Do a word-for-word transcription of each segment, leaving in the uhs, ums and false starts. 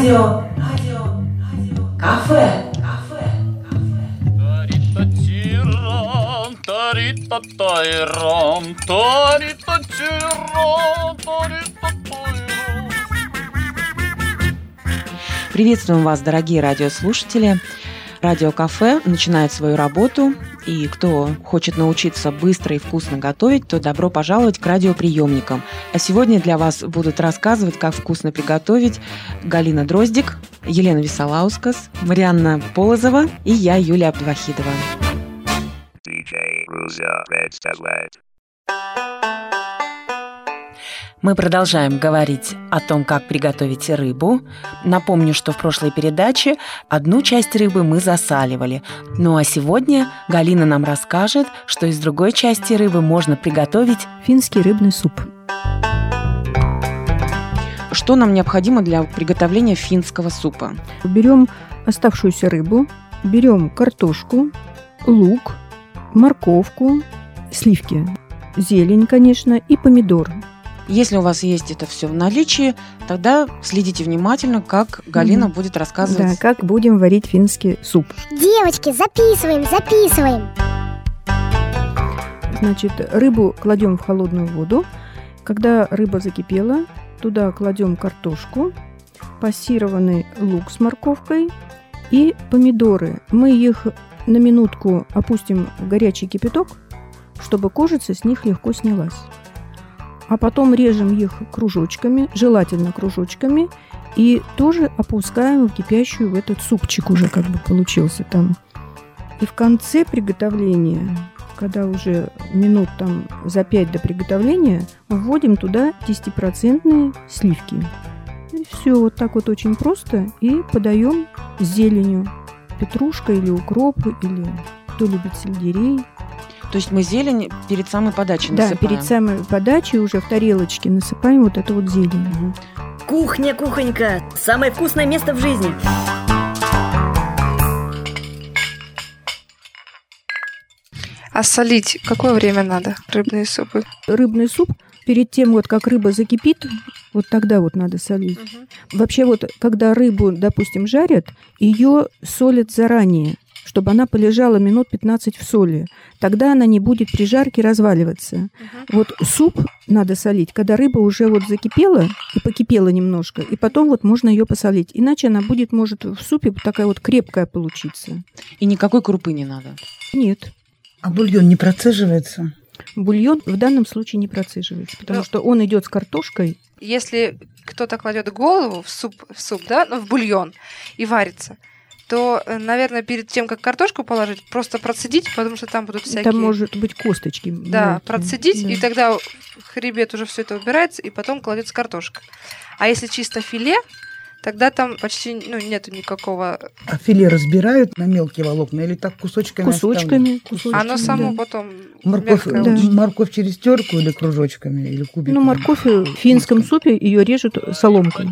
Радио кафе. Приветствуем вас, дорогие радиослушатели. Радио кафе начинает свою работу, и кто хочет научиться быстро и вкусно готовить, то добро пожаловать к радиоприемникам. А сегодня для вас будут рассказывать, как вкусно приготовить Галина Дроздик, Елена Висолаускас, Марианна Полозова и я, Юлия Абдувахидова. Мы продолжаем говорить о том, как приготовить рыбу. Напомню, что в прошлой передаче одну часть рыбы мы засаливали. Ну а сегодня Галина нам расскажет, что из другой части рыбы можно приготовить финский рыбный суп. Что нам необходимо для приготовления финского супа? Берем оставшуюся рыбу, берем картошку, лук, морковку, сливки, зелень, конечно, и помидор. Если у вас есть это все в наличии, тогда следите внимательно, как Галина mm-hmm. будет рассказывать. Да, как будем варить финский суп. Девочки, записываем, записываем. Значит, рыбу кладем в холодную воду. Когда рыба закипела, туда кладем картошку, пассированный лук с морковкой и помидоры. Мы их на минутку опустим в горячий кипяток, чтобы кожица с них легко снялась. А потом режем их кружочками, желательно кружочками, и тоже опускаем в кипящую, в этот супчик уже как бы получился там. И в конце приготовления, когда уже минут там за пять до приготовления, вводим туда десятипроцентные сливки. И все вот так вот очень просто. И подаем с зеленью. Петрушка или укроп, или кто любит сельдерей. То есть мы зелень перед самой подачей да, насыпаем? Да, перед самой подачей уже в тарелочке насыпаем вот эту вот зелень. Кухня, кухонька! Самое вкусное место в жизни! А солить какое время надо? Рыбные супы? Рыбный суп перед тем, вот как рыба закипит, вот тогда вот надо солить. Угу. Вообще вот, когда рыбу, допустим, жарят, ее солят заранее, чтобы она полежала минут пятнадцать в соли. Тогда она не будет при жарке разваливаться. Угу. Вот суп надо солить, когда рыба уже вот закипела и покипела немножко, и потом вот можно ее посолить. Иначе она будет, может, в супе такая вот крепкая получиться. И никакой крупы не надо? Нет. А бульон не процеживается? Бульон в данном случае не процеживается, потому Но... что он идет с картошкой. Если кто-то кладет голову в суп, в суп, да, в бульон и варится, то, наверное, перед тем, как картошку положить, просто процедить, потому что там будут всякие... Там, может быть, косточки. Да, мелкие. Процедить, да. И тогда хребет уже все это убирается, и потом кладется картошка. А если чисто филе, тогда там почти ну, нету никакого... А филе разбирают на мелкие волокна или так кусочками? Кусочками. кусочками Оно само да. потом... Морковь, да. морковь через терку или кружочками, или кубиками? Ну, морковь в финском супе ее режут соломкой.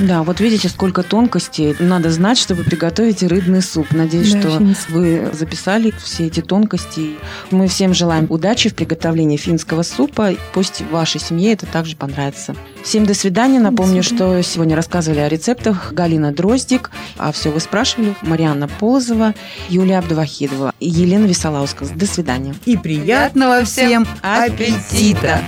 Да, вот видите, сколько тонкостей надо знать, чтобы приготовить рыбный суп. Надеюсь, да, что финский. Вы записали все эти тонкости. Мы всем желаем удачи в приготовлении финского супа. Пусть вашей семье это также понравится. Всем до свидания. Напомню, до свидания. Что сегодня рассказывали о рецептах Галина Дроздик, а все вы спрашивали Марианна Полозова, Юлия Абдувахидова и Елена Висолаускас. До свидания. И приятного всем аппетита!